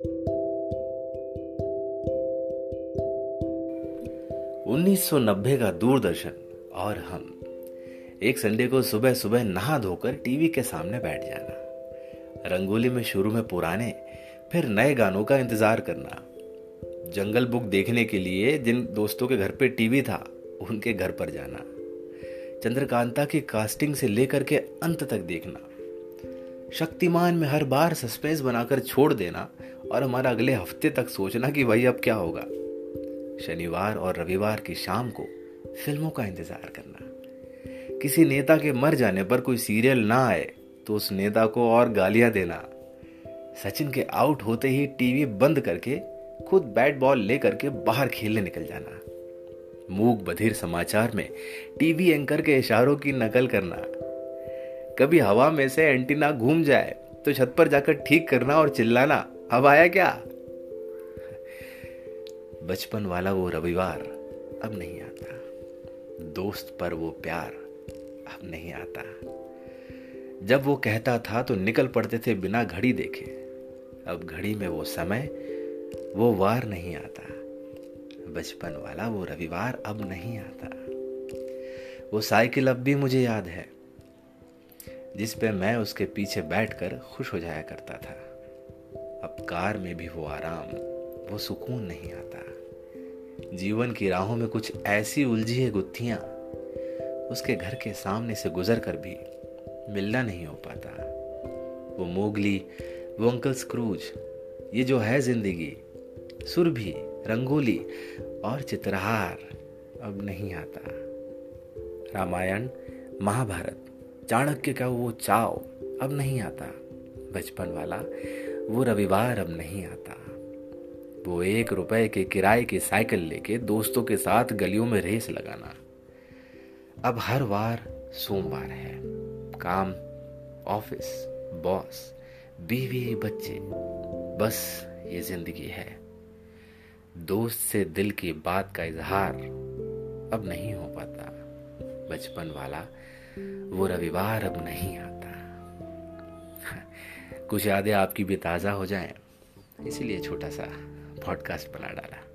1990 का दूरदर्शन और हम एक संडे को सुबह सुबह नहा धोकर टीवी के सामने बैठ जाना। रंगोली में शुरू में पुराने फिर नए गानों का इंतजार करना। जंगल बुक देखने के लिए जिन दोस्तों के घर पे टीवी था उनके घर पर जाना। चंद्रकांता की कास्टिंग से लेकर के अंत तक देखना। शक्तिमान में हर बार सस्पेंस बनाकर छोड़ देना और हमारा अगले हफ्ते तक सोचना कि भाई अब क्या होगा। शनिवार और रविवार की शाम को फिल्मों का इंतजार करना। किसी नेता के मर जाने पर कोई सीरियल ना आए तो उस नेता को और गालियां देना। सचिन के आउट होते ही टीवी बंद करके खुद बैट बॉल ले करके बाहर खेलने निकल जाना। मूक बधिर समाचार में टीवी एंकर के इशारों की नकल करना। कभी हवा में से एंटीना घूम जाए तो छत पर जाकर ठीक करना और चिल्लाना, अब आया क्या। बचपन वाला वो रविवार अब नहीं आता। दोस्त पर वो प्यार अब नहीं आता। जब वो कहता था तो निकल पड़ते थे बिना घड़ी देखे। अब घड़ी में वो समय वो वार नहीं आता। बचपन वाला वो रविवार अब नहीं आता। वो साइकिल अब भी मुझे याद है जिस पे मैं उसके पीछे बैठकर खुश हो जाया करता था। अब कार में भी वो आराम वो सुकून नहीं आता। जीवन की राहों में कुछ ऐसी उलझी है गुत्थियां उसके घर के सामने से गुजर कर भी मिलना नहीं हो पाता। वो मोगली, वो अंकल स्क्रूज, ये जो है जिंदगी, सुरभि, रंगोली और चित्रहार अब नहीं आता। रामायण, महाभारत, चाणक्य का वो चाव अब नहीं आता। बचपन वाला वो रविवार अब नहीं आता। वो 1 रुपए के किराए की साइकिल लेके दोस्तों के साथ गलियों में रेस लगाना अब हर वार सोमवार है। काम, ऑफिस, बॉस, बीवी, बच्चे, बस ये जिंदगी है। दोस्त से दिल की बात का इजहार अब नहीं हो पाता। बचपन वाला वो रविवार अब नहीं आता। कुछ यादें आपकी भी ताज़ा हो जाएं इसलिए छोटा सा पॉडकास्ट बना डाला।